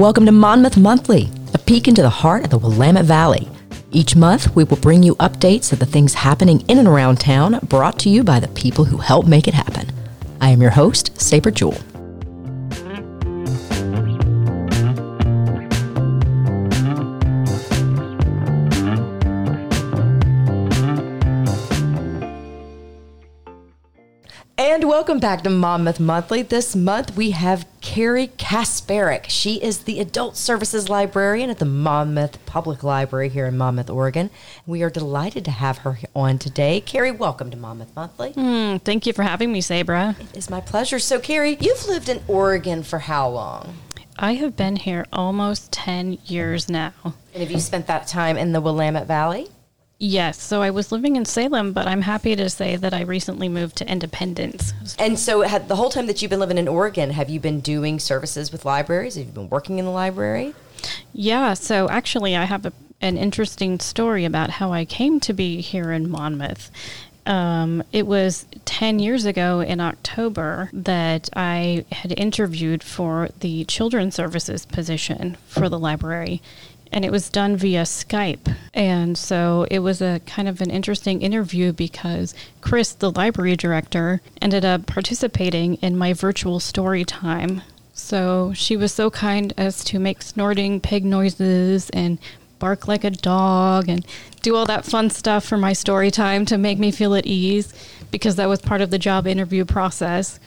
Welcome to Monmouth Monthly, a peek into the heart of the Willamette Valley. Each month, we will bring you updates of the things happening in and around town, brought to you by the people who help make it happen. I am your host, Sabra Jewel. And welcome back to Monmouth Monthly. This month we have Carrie Kasperick. She is the Adult Services Librarian at the Monmouth Public Library here in Monmouth, Oregon. We are delighted to have her on today. Carrie, welcome to Monmouth Monthly. Thank you for having me, Sabra. It is my pleasure. So, Carrie, you've lived in Oregon for how long? I have been here almost 10 years now. And have you spent that time in the Willamette Valley? Yes, so I was living in Salem, but I'm happy to say that I recently moved to Independence. And so the whole time that you've been living in Oregon, have you been doing services with libraries? Have you been working in the library? Yeah, so actually I have an interesting story about how I came to be here in Monmouth. It was 10 years ago in October that I had interviewed for the children's services position for the library. And it was done via Skype. And so it was a kind of an interesting interview because Chris, the library director, ended up participating in my virtual story time. So she was so kind as to make snorting pig noises and bark like a dog and do all that fun stuff for my story time to make me feel at ease because that was part of the job interview process.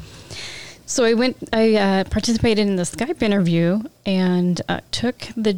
So I participated in the Skype interview and accepted the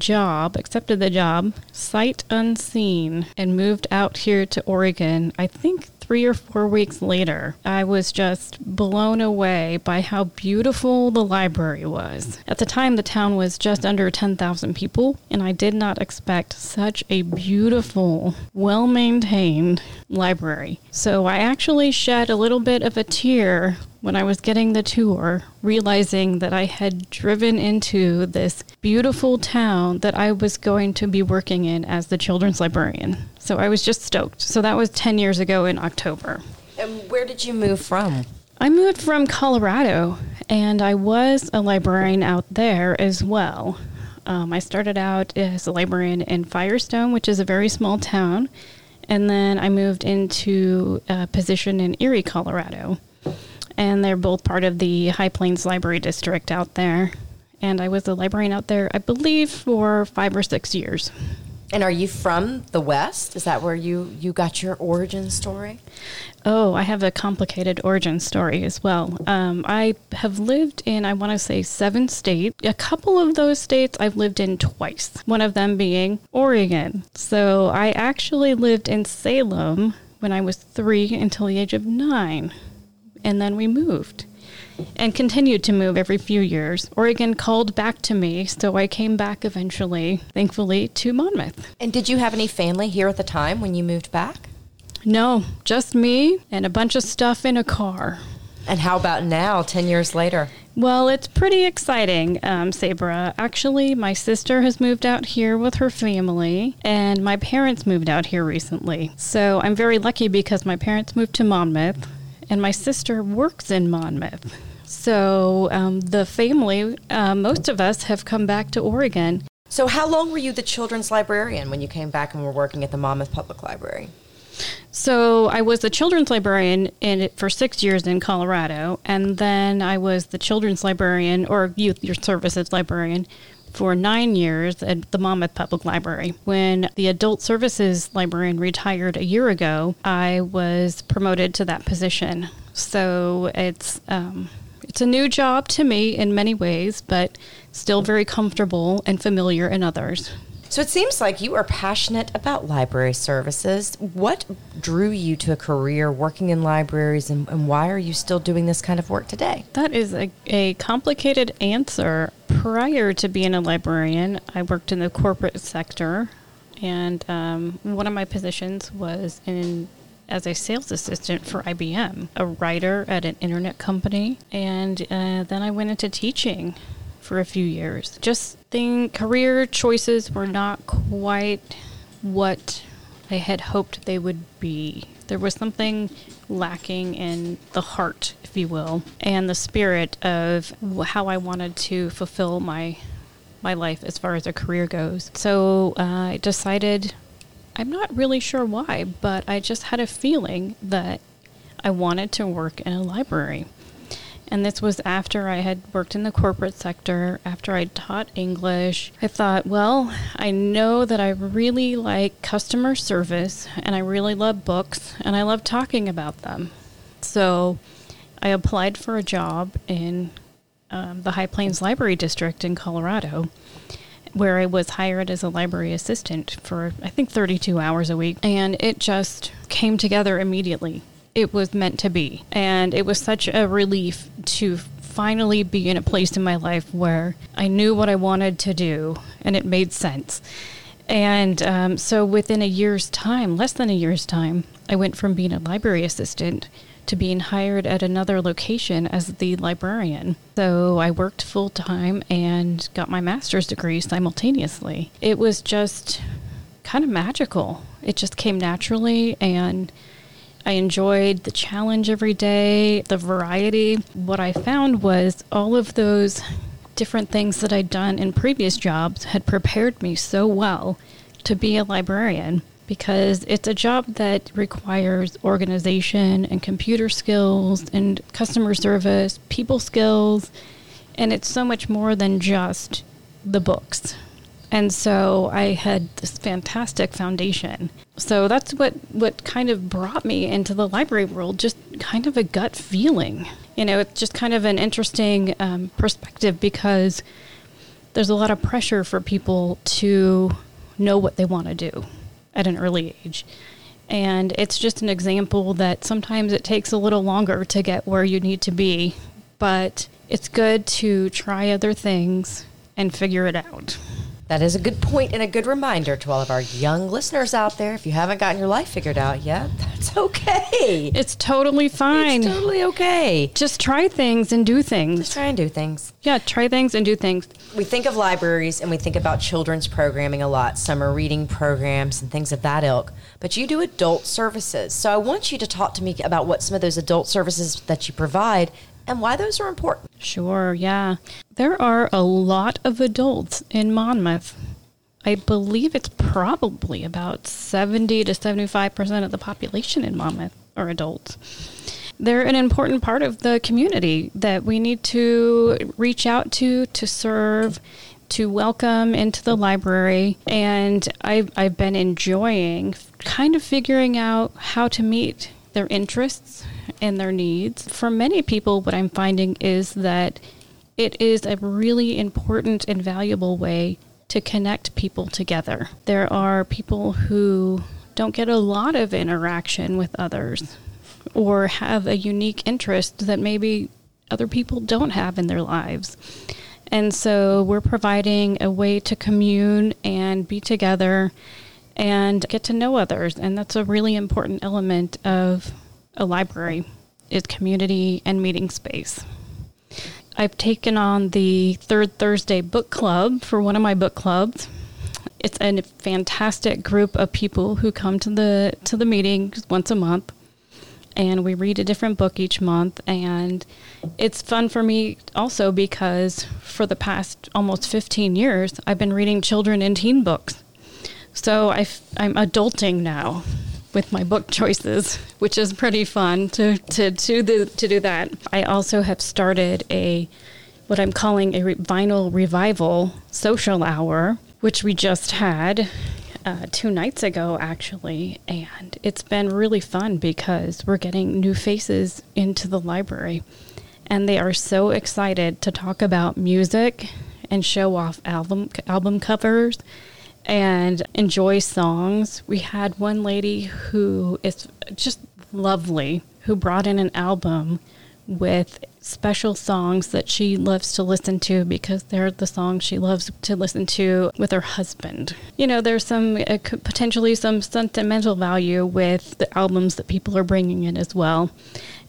job, sight unseen, and moved out here to Oregon, I think 3 or 4 weeks later. I was just blown away by how beautiful the library was. At the time, the town was just under 10,000 people, and I did not expect such a beautiful, well-maintained library. So I actually shed a little bit of a tear when I was getting the tour, realizing that I had driven into this beautiful town that I was going to be working in as the children's librarian. So I was just stoked. So that was 10 years ago in October. And where did you move from? I moved from Colorado, and I was a librarian out there as well. I started out as a librarian in Firestone, which is a very small town, and then I moved into a position in Erie, Colorado. And they're both part of the High Plains Library District out there. And I was a librarian out there, I believe, for 5 or 6 years. And are you from the West? Is that where you got your origin story? Oh, I have a complicated origin story as well. I have lived in, I want to say, 7 states. A couple of those states I've lived in twice, one of them being Oregon. So I actually lived in Salem when I was 3 until the age of 9. And then we moved and continued to move every few years. Oregon called back to me, so I came back eventually, thankfully, to Monmouth. And did you have any family here at the time when you moved back? No, just me and a bunch of stuff in a car. And how about now, 10 years later? Well, it's pretty exciting, Sabra. Actually, my sister has moved out here with her family, and my parents moved out here recently. So I'm very lucky because my parents moved to Monmouth, and my sister works in Monmouth. So the family, most of us, have come back to Oregon. So how long were you the children's librarian when you came back and were working at the Monmouth Public Library? So I was the children's librarian for 6 years in Colorado, and then I was the children's librarian or youth services librarian for 9 years at the Monmouth Public Library. When the adult services librarian retired a year ago, I was promoted to that position. So it's a new job to me in many ways, but still very comfortable and familiar in others. So it seems like you are passionate about library services. What drew you to a career working in libraries, and why are you still doing this kind of work today? That is a complicated answer. Prior to being a librarian, I worked in the corporate sector, and one of my positions was as a sales assistant for IBM, a writer at an internet company, and then I went into teaching for a few years. Career choices were not quite what I had hoped they would be. There was something lacking in the heart, if you will, and the spirit of how I wanted to fulfill my my life as far as a career goes. So I decided, I'm not really sure why, but I just had a feeling that I wanted to work in a library. And this was after I had worked in the corporate sector, after I taught English. I thought, well, I know that I really like customer service, and I really love books, and I love talking about them. So I applied for a job in the High Plains Library District in Colorado, where I was hired as a library assistant for, I think, 32 hours a week. And it just came together immediately. It was meant to be. And it was such a relief to finally be in a place in my life where I knew what I wanted to do and it made sense. And so within a year's time, less than a year's time, I went from being a library assistant to being hired at another location as the librarian. So I worked full time and got my master's degree simultaneously. It was just kind of magical. It just came naturally, and I enjoyed the challenge every day, the variety. What I found was all of those different things that I'd done in previous jobs had prepared me so well to be a librarian, because it's a job that requires organization and computer skills and customer service, people skills, and it's so much more than just the books. And so I had this fantastic foundation. So that's what kind of brought me into the library world, just kind of a gut feeling. You know, it's just kind of an interesting perspective, because there's a lot of pressure for people to know what they want to do at an early age. And it's just an example that sometimes it takes a little longer to get where you need to be, but it's good to try other things and figure it out. That is a good point and a good reminder to all of our young listeners out there. If you haven't gotten your life figured out yet, that's okay. It's totally fine. It's totally okay. Just try things and do things. Just try and do things. Yeah, try things and do things. We think of libraries and we think about children's programming a lot, summer reading programs and things of that ilk, but you do adult services. So I want you to talk to me about what some of those adult services that you provide and why those are important. Sure, yeah. There are a lot of adults in Monmouth. I believe it's probably about 70 to 75% of the population in Monmouth are adults. They're an important part of the community that we need to reach out to serve, to welcome into the library. And I've been enjoying kind of figuring out how to meet their interests and their needs. For many people, what I'm finding is that it is a really important and valuable way to connect people together. There are people who don't get a lot of interaction with others or have a unique interest that maybe other people don't have in their lives. And so we're providing a way to commune and be together and get to know others. And that's a really important element of a library, is community and meeting space. I've taken on the Third Thursday Book Club for one of my book clubs. It's a fantastic group of people who come to the meetings once a month, and we read a different book each month. And it's fun for me also because for the past almost 15 years, I've been reading children and teen books. So I'm adulting now with my book choices, which is pretty fun to do that. I also have started what I'm calling a vinyl revival social hour, which we just had 2 nights ago, actually. And it's been really fun because we're getting new faces into the library. And they are so excited to talk about music and show off album covers and enjoy songs. We had one lady who is just lovely, who brought in an album with special songs that she loves to listen to because they're the songs she loves to listen to with her husband. You know, there's potentially some sentimental value with the albums that people are bringing in as well.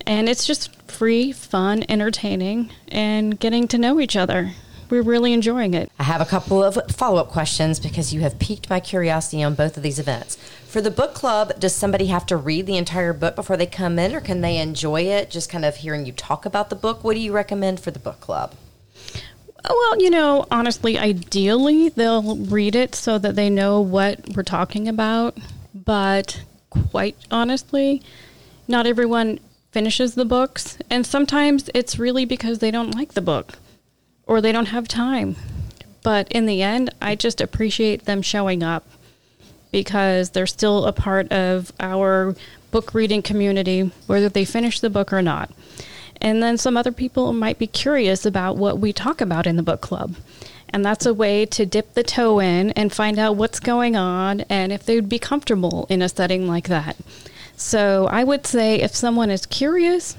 And it's just free, fun, entertaining, and getting to know each other. We're really enjoying it. I have a couple of follow-up questions because you have piqued my curiosity on both of these events. For the book club, does somebody have to read the entire book before they come in, or can they enjoy it just kind of hearing you talk about the book? What do you recommend for the book club? Well, you know, honestly, ideally, they'll read it so that they know what we're talking about. But quite honestly, not everyone finishes the books. And sometimes it's really because they don't like the book or they don't have time. But in the end, I just appreciate them showing up because they're still a part of our book reading community, whether they finish the book or not. And then some other people might be curious about what we talk about in the book club. And that's a way to dip the toe in and find out what's going on and if they would be comfortable in a setting like that. So I would say if someone is curious,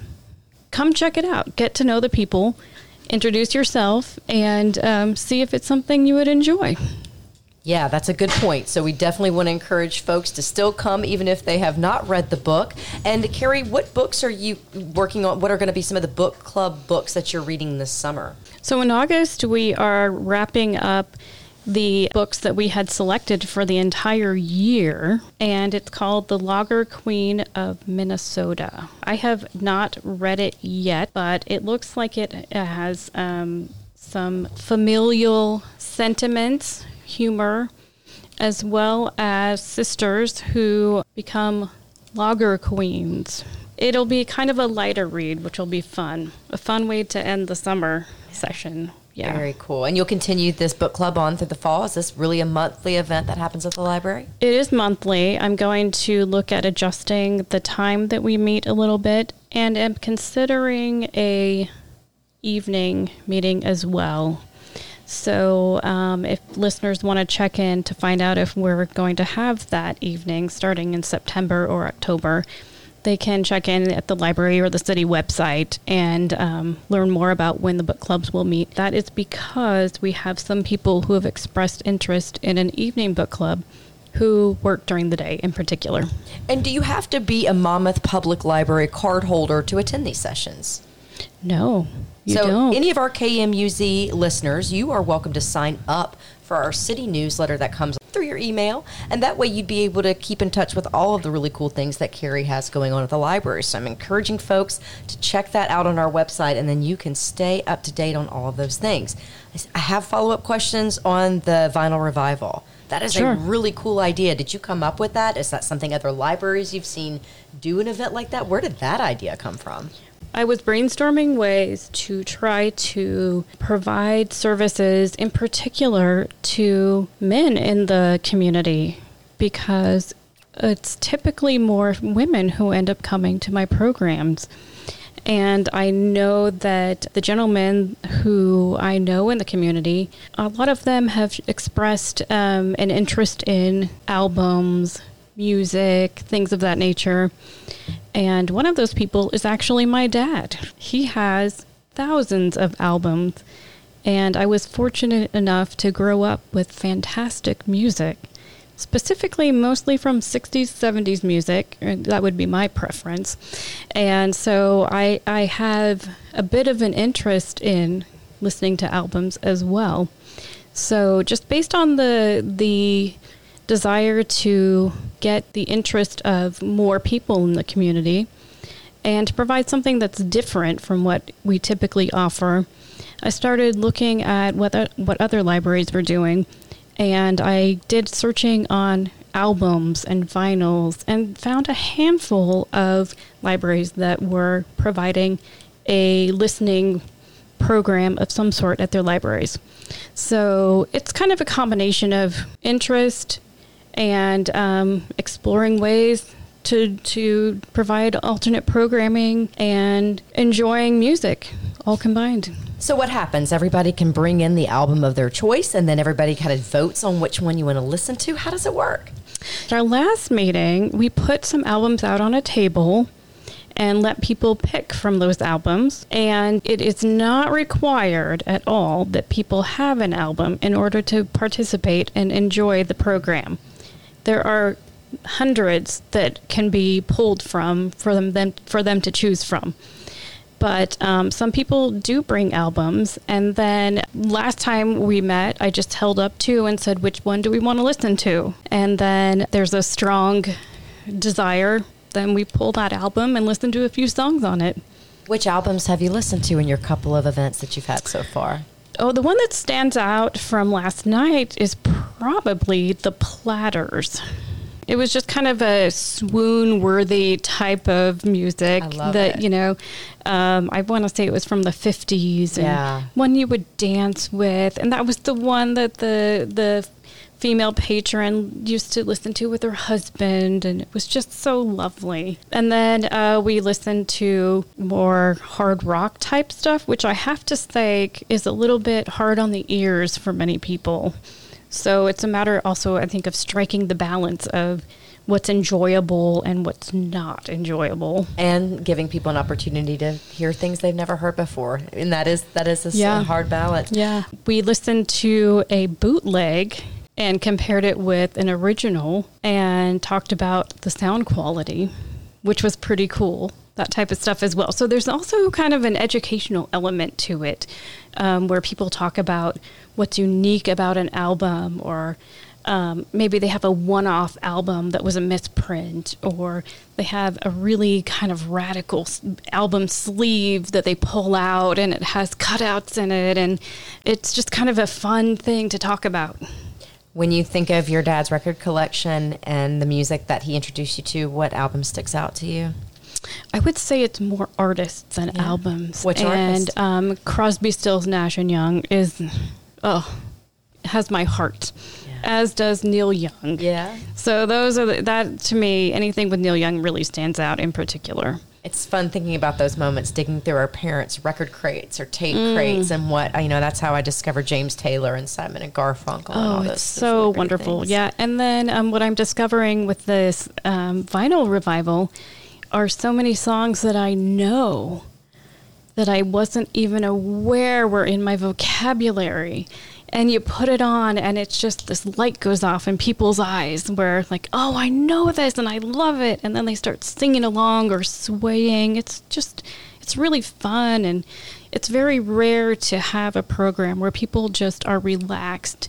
come check it out. Get to know the people, introduce yourself, and see if it's something you would enjoy. Yeah, that's a good point. So we definitely want to encourage folks to still come, even if they have not read the book. And Carrie, what books are you working on? What are going to be some of the book club books that you're reading this summer? So in August, we are wrapping up the books that we had selected for the entire year, and it's called The Lager Queen of Minnesota. I have not read it yet, but it looks like it has some familial sentiments, humor, as well as sisters who become lager queens. It'll be kind of a lighter read, which will be fun. A fun way to end the summer session. Yeah. Very cool. And you'll continue this book club on through the fall? Is this really a monthly event that happens at the library? It is monthly. I'm going to look at adjusting the time that we meet a little bit, and am considering a evening meeting as well. So if listeners want to check in to find out if we're going to have that evening starting in September or October, they can check in at the library or the city website and learn more about when the book clubs will meet. That is because we have some people who have expressed interest in an evening book club who work during the day in particular. And do you have to be a Monmouth Public Library cardholder to attend these sessions? No. So any of our KMUZ listeners, you are welcome to sign up for our city newsletter that comes through your email. And that way you'd be able to keep in touch with all of the really cool things that Carrie has going on at the library. So I'm encouraging folks to check that out on our website, and then you can stay up to date on all of those things. I have follow-up questions on the vinyl revival. That is a really cool idea. Did you come up with that? Is that something other libraries you've seen do an event like that? Where did that idea come from? I was brainstorming ways to try to provide services in particular to men in the community, because it's typically more women who end up coming to my programs. And I know that the gentlemen who I know in the community, a lot of them have expressed an interest in albums, music, things of that nature. And one of those people is actually my dad. He has thousands of albums, and I was fortunate enough to grow up with fantastic music, specifically mostly from 60s, 70s music. That would be my preference. And so I have a bit of an interest in listening to albums as well. So just based on the desire to get the interest of more people in the community and to provide something that's different from what we typically offer, I started looking at what other libraries were doing, and I did searching on albums and vinyls and found a handful of libraries that were providing a listening program of some sort at their libraries. So it's kind of a combination of interest and exploring ways to provide alternate programming and enjoying music all combined. So what happens? Everybody can bring in the album of their choice, and then everybody kind of votes on which one you want to listen to. How does it work? At our last meeting, we put some albums out on a table and let people pick from those albums. And it is not required at all that people have an album in order to participate and enjoy the program. There are hundreds that can be pulled from for them to choose from. But some people do bring albums. And then last time we met, I just held up two and said, which one do we want to listen to? And then there's a strong desire. Then we pull that album and listen to a few songs on it. Which albums have you listened to in your couple of events that you've had so far? Oh, the one that stands out from last night is probably the platters. It was just kind of a swoon-worthy type of music that, you know, I want to say it was from the 50s. And one you would dance with. And that was the one that the female patron used to listen to with her husband. And it was just so lovely. And then we listened to more hard rock type stuff, which I have to say is a little bit hard on the ears for many people. So it's a matter also, I think, of striking the balance of what's enjoyable and what's not enjoyable. And giving people an opportunity to hear things they've never heard before. And that is a hard balance. Yeah. We listened to a bootleg and compared it with an original and talked about the sound quality, which was pretty cool. That type of stuff as well. So there's also kind of an educational element to it, where people talk about what's unique about an album, or maybe they have a one-off album that was a misprint, or they have a really kind of radical album sleeve that they pull out and it has cutouts in it. And it's just kind of a fun thing to talk about. When you think of your dad's record collection and the music that he introduced you to, what album sticks out to you? I would say it's more artists than albums. Which artists? And Crosby, Stills, Nash & Young has my heart, as does Neil Young. Yeah. So those are, that to me, anything with Neil Young really stands out in particular. It's fun thinking about those moments, digging through our parents' record crates or tape crates, and that's how I discovered James Taylor and Simon and Garfunkel. Oh, and all those, it's so wonderful. Things. Yeah. And then what I'm discovering with this vinyl revival are so many songs that I know that I wasn't even aware were in my vocabulary. And you put it on and it's just this light goes off in people's eyes where like, oh, I know this and I love it. And then they start singing along or swaying. It's really fun. And it's very rare to have a program where people just are relaxed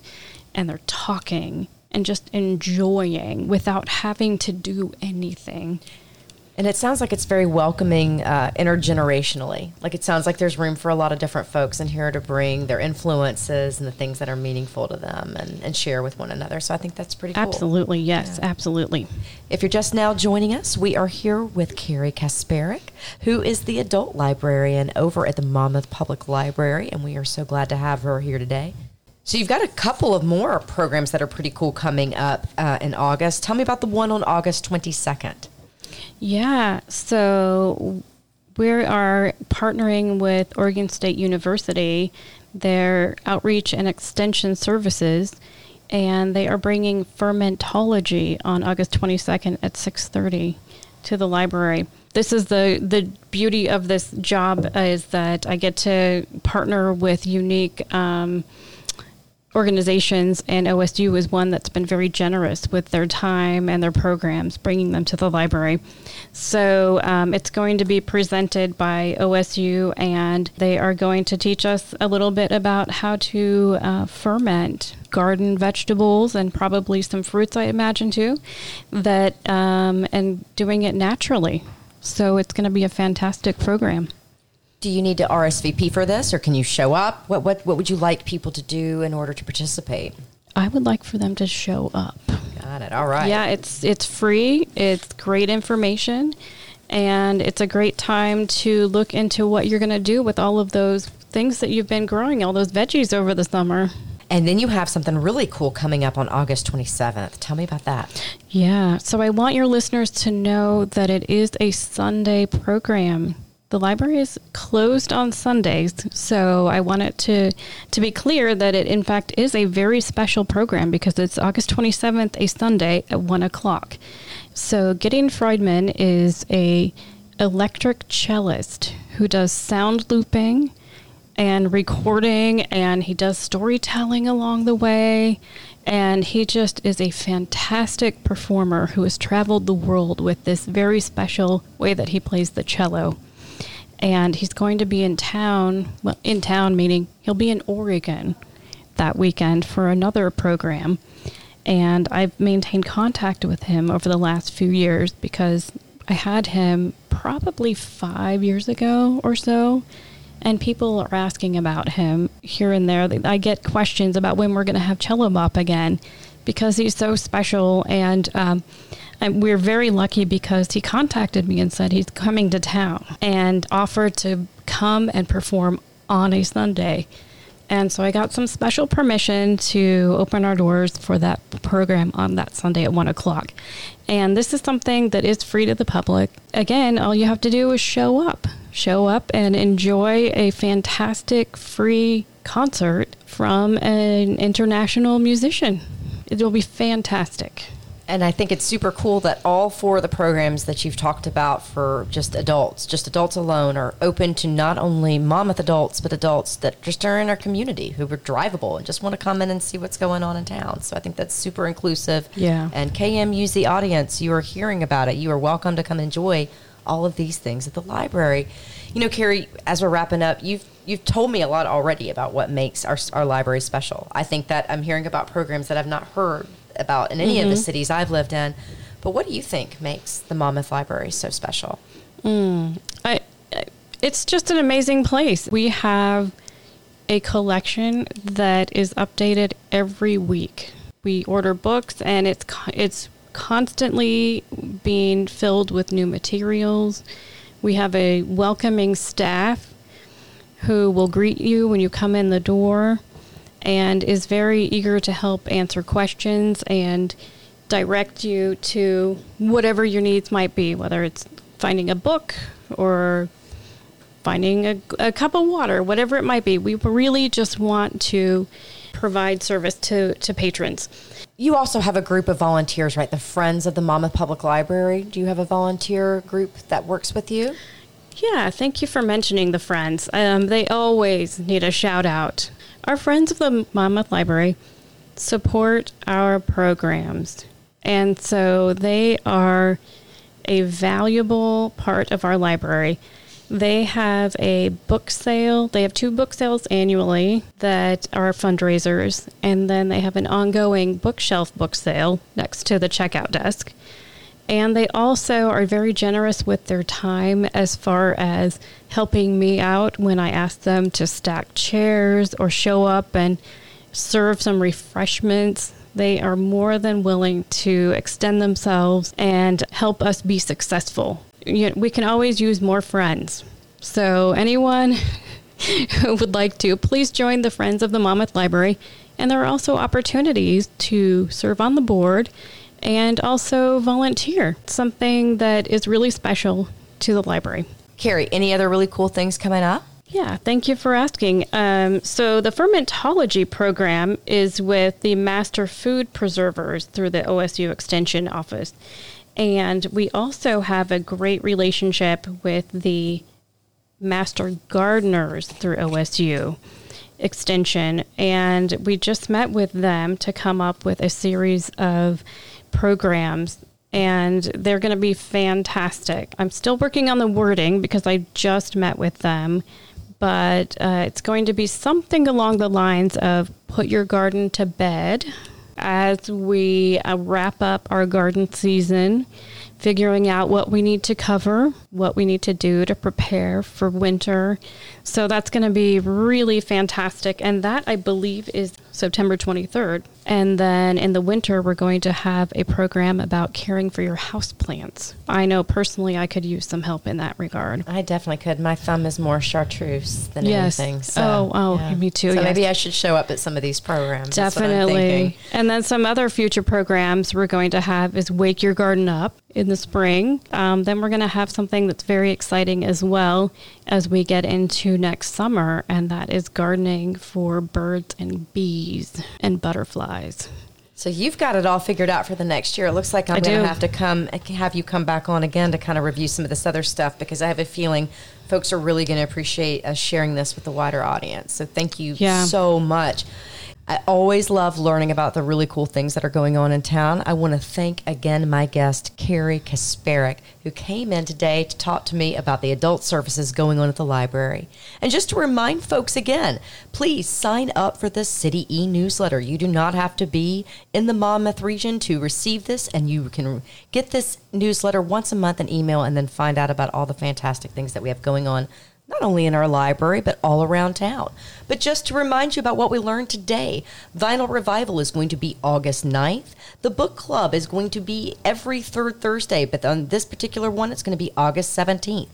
and they're talking and just enjoying without having to do anything. And it sounds like it's very welcoming intergenerationally. Like it sounds like there's room for a lot of different folks in here to bring their influences and the things that are meaningful to them and share with one another. So I think that's pretty cool. Absolutely, yes, yeah. Absolutely. If you're just now joining us, we are here with Carrie Kasperick, who is the adult librarian over at the Monmouth Public Library, and we are so glad to have her here today. So you've got a couple of more programs that are pretty cool coming up in August. Tell me about the one on August 22nd. Yeah, so we are partnering with Oregon State University, their outreach and extension services, and they are bringing fermentology on August 22nd at 6:30 to the library. This is the beauty of this job is that I get to partner with unique organizations, and OSU is one that's been very generous with their time and their programs, bringing them to the library. So it's going to be presented by OSU, and they are going to teach us a little bit about how to ferment garden vegetables and probably some fruits, I imagine, too, that and doing it naturally. So it's going to be a fantastic program. Do you need to RSVP for this, or can you show up? What would you like people to do in order to participate? I would like for them to show up. Got it. All right. Yeah, it's free. It's great information, and it's a great time to look into what you're going to do with all of those things that you've been growing, all those veggies over the summer. And then you have something really cool coming up on August 27th. Tell me about that. Yeah. So I want your listeners to know that it is a Sunday program. The library is closed on Sundays, so I want it to be clear that it, in fact, is a very special program because it's August 27th, a Sunday at 1 o'clock. So Gideon Freudman is an electric cellist who does sound looping and recording, and he does storytelling along the way, and he just is a fantastic performer who has traveled the world with this very special way that he plays the cello. And he's going to be in town, meaning he'll be in Oregon that weekend for another program. And I've maintained contact with him over the last few years because I had him probably 5 years ago or so. And people are asking about him. here and there. I get questions about when we're going to have Cello Bop again because he's so special. And we're very lucky because he contacted me and said he's coming to town and offered to come and perform on a Sunday. And so I got some special permission to open our doors for that program on that Sunday at 1 o'clock. And this is something that is free to the public. Again, all you have to do is show up. Show up and enjoy a fantastic free concert from an international musician. It will be fantastic. And I think it's super cool that all four of the programs that you've talked about for just adults alone, are open to not only Monmouth adults, but adults that just are in our community who are drivable and just want to come in and see what's going on in town. So I think that's super inclusive. Yeah. And KMUZ audience, you are hearing about it. You are welcome to come enjoy all of these things at the library. You know, Carrie, as we're wrapping up, you've told me a lot already about what makes our library special. I think that I'm hearing about programs that I've not heard about in any of the cities I've lived in. But what do you think makes the Monmouth Library so special? It's just an amazing place. We have a collection that is updated every week. We order books, and it's constantly being filled with new materials. We have a welcoming staff who will greet you when you come in the door and is very eager to help answer questions and direct you to whatever your needs might be, whether it's finding a book or finding a cup of water, whatever it might be. We really just want to provide service to patrons. You also have a group of volunteers, right? The Friends of the Monmouth Public Library. Do you have a volunteer group that works with you? Yeah, thank you for mentioning the Friends. They always need a shout out. Our Friends of the Monmouth Library support our programs, and so they are a valuable part of our library. They have a book sale. They have 2 book sales annually that are fundraisers, and then they have an ongoing bookshelf book sale next to the checkout desk. And they also are very generous with their time as far as helping me out when I ask them to stack chairs or show up and serve some refreshments. They are more than willing to extend themselves and help us be successful. You know, we can always use more friends. So anyone who would like to, please join the Friends of the Monmouth Library. And there are also opportunities to serve on the board and also volunteer, something that is really special to the library. Carrie, any other really cool things coming up? Yeah, thank you for asking. So the fermentology program is with the Master Food Preservers through the OSU Extension Office. And we also have a great relationship with the Master Gardeners through OSU Extension. And we just met with them to come up with a series of programs, and they're going to be fantastic. I'm still working on the wording because I just met with them, but it's going to be something along the lines of put your garden to bed as we wrap up our garden season, figuring out what we need to cover, what we need to do to prepare for winter. So that's going to be really fantastic. And that, I believe, is September 23rd. And then in the winter, we're going to have a program about caring for your houseplants. I know personally I could use some help in that regard. I definitely could. My thumb is more chartreuse than anything. So, yeah. Me too. So maybe I should show up at some of these programs. Definitely. And then some other future programs we're going to have is Wake Your Garden Up in the spring. Then we're going to have something that's very exciting as well as we get into next summer, and that is gardening for birds and bees and butterflies. So you've got it all figured out for the next year. It looks like I'm going to have to have you come back on again to kind of review some of this other stuff, because I have a feeling folks are really going to appreciate us sharing this with the wider audience. So thank you so much. I always love learning about the really cool things that are going on in town. I want to thank again my guest, Carrie Kasperick, who came in today to talk to me about the adult services going on at the library. And just to remind folks again, please sign up for the City e-newsletter. You do not have to be in the Monmouth region to receive this, and you can get this newsletter once a month in email and then find out about all the fantastic things that we have going on not only in our library, but all around town. But just to remind you about what we learned today, Vinyl Revival is going to be August 9th. The book club is going to be every third Thursday, but on this particular one, it's going to be August 17th.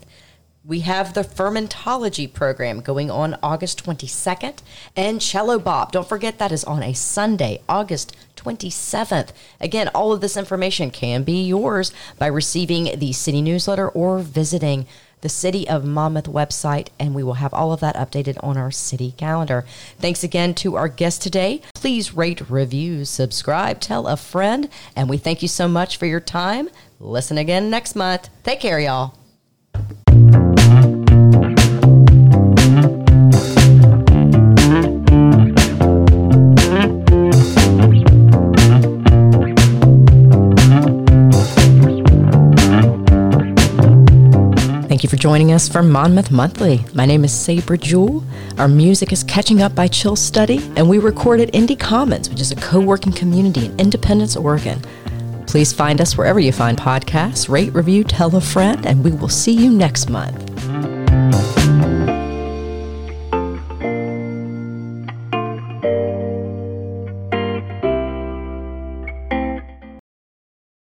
We have the Fermentology program going on August 22nd, and Cello Bop. Don't forget that is on a Sunday, August 27th. Again, all of this information can be yours by receiving the city newsletter or visiting the City of Monmouth website, and we will have all of that updated on our city calendar. Thanks again to our guest today. Please rate, review, subscribe, tell a friend, and we thank you so much for your time. Listen again next month. Take care, y'all. Thank you for joining us for Monmouth Monthly. My name is Sabra Jewel. Our music is Catching Up by Chill Study, and we record at Indie Commons, which is a co-working community in Independence, Oregon. Please find us wherever you find podcasts, rate, review, tell a friend, and we will see you next month.